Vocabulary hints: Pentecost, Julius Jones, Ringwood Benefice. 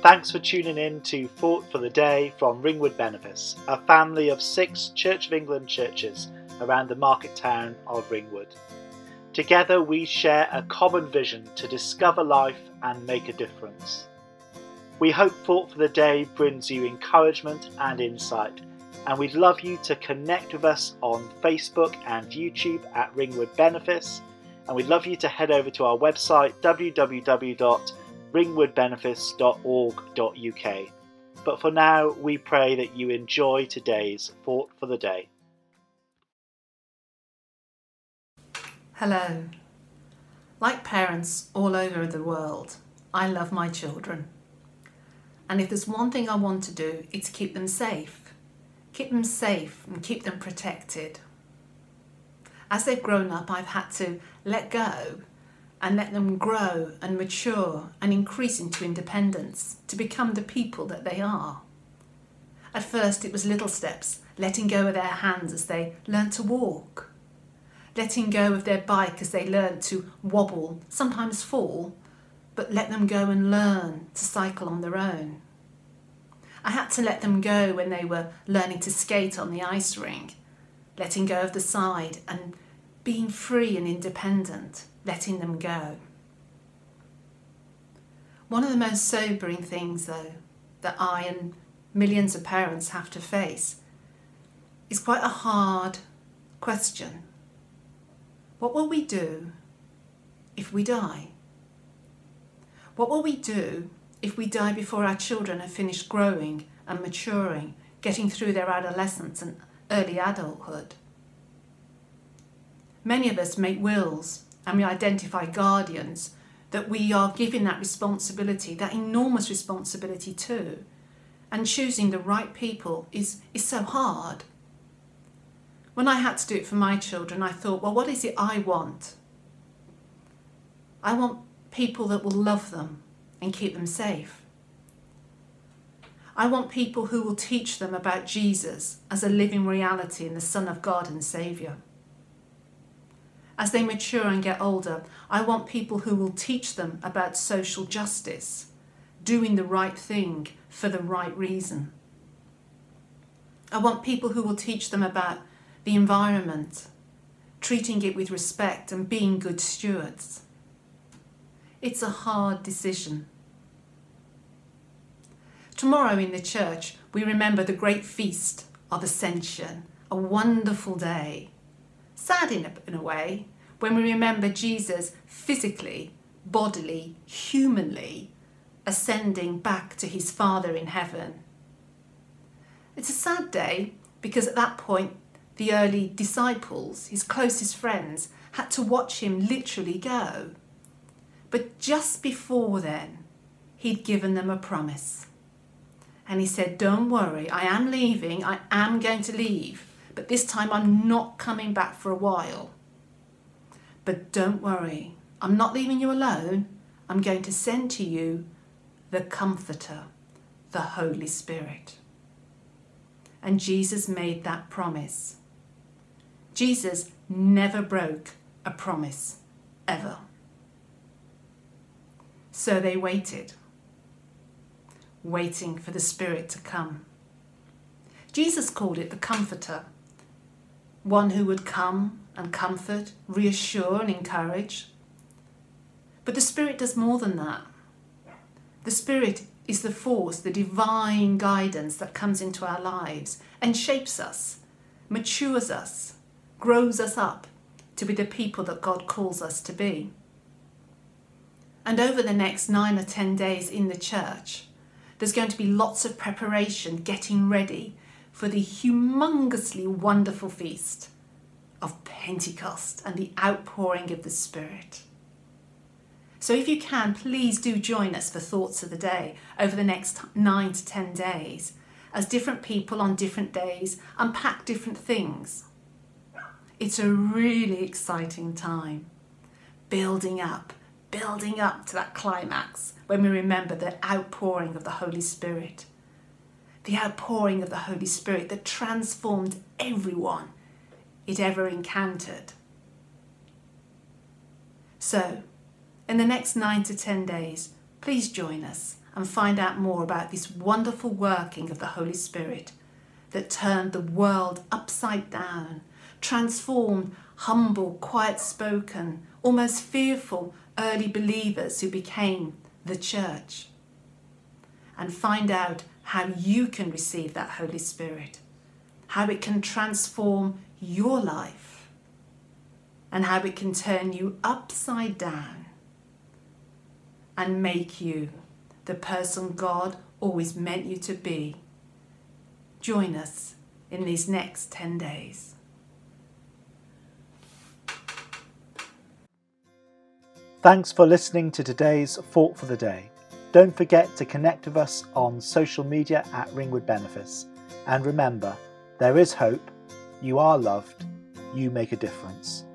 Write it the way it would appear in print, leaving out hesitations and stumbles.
Thanks for tuning in to Thought for the Day from Ringwood Benefice, a family of 6 Church of England churches around the market town of Ringwood. Together we share a common vision to discover life and make a difference. We hope Thought for the Day brings you encouragement and insight, and we'd love you to connect with us on Facebook and YouTube at Ringwood Benefice, and we'd love you to head over to our website www.ringwoodbenefice.org.uk. But for now, we pray that you enjoy today's Thought for the Day. Hello. Like parents all over the world, I love my children. And if there's one thing I want to do, it's keep them safe. Keep them safe and keep them protected. As they've grown up, I've had to let go and let them grow and mature and increase into independence to become the people that they are. At first it was little steps, letting go of their hands as they learnt to walk, letting go of their bike as they learnt to wobble, sometimes fall, but let them go and learn to cycle on their own. I had to let them go when they were learning to skate on the ice rink, letting go of the side and being free and independent, letting them go. One of the most sobering things, though, that I and millions of parents have to face is quite a hard question. What will we do if we die? What will we do if we die before our children have finished growing and maturing, getting through their adolescence and early adulthood? Many of us make wills and we identify guardians that we are giving that responsibility, that enormous responsibility to, and choosing the right people is so hard. When I had to do it for my children, I thought, well, what is it I want? I want people that will love them and keep them safe. I want people who will teach them about Jesus as a living reality and the Son of God and Saviour. As they mature and get older, I want people who will teach them about social justice, doing the right thing for the right reason. I want people who will teach them about the environment, treating it with respect and being good stewards. It's a hard decision. Tomorrow in the church, we remember the great feast of Ascension, a wonderful day. Sad in a way, when we remember Jesus physically, bodily, humanly ascending back to his Father in heaven. It's a sad day because at that point the early disciples, his closest friends, had to watch him literally go. But just before then, he'd given them a promise. And he said, don't worry, I am leaving, I am going to leave. But this time I'm not coming back for a while. But don't worry, I'm not leaving you alone. I'm going to send to you the Comforter, the Holy Spirit. And Jesus made that promise. Jesus never broke a promise, ever. So they waited, waiting for the Spirit to come. Jesus called it the Comforter. One who would come and comfort, reassure and encourage. But the Spirit does more than that. The Spirit is the force, the divine guidance that comes into our lives and shapes us, matures us, grows us up to be the people that God calls us to be. And over the next 9 or 10 days in the church, there's going to be lots of preparation, getting ready for the humongously wonderful feast of Pentecost and the outpouring of the Spirit. So if you can, please do join us for Thoughts of the Day over the next 9 to 10 days as different people on different days unpack different things. It's a really exciting time, building up to that climax when we remember the outpouring of the Holy Spirit. The outpouring of the Holy Spirit that transformed everyone it ever encountered. So, in the next 9 to 10 days, please join us and find out more about this wonderful working of the Holy Spirit that turned the world upside down, transformed humble, quiet-spoken, almost fearful early believers who became the church. And find out how you can receive that Holy Spirit, how it can transform your life, and how it can turn you upside down and make you the person God always meant you to be. Join us in these next 10 days. Thanks for listening to today's Thought for the Day. Don't forget to connect with us on social media at Ringwood Benefice. And remember, there is hope, you are loved, you make a difference.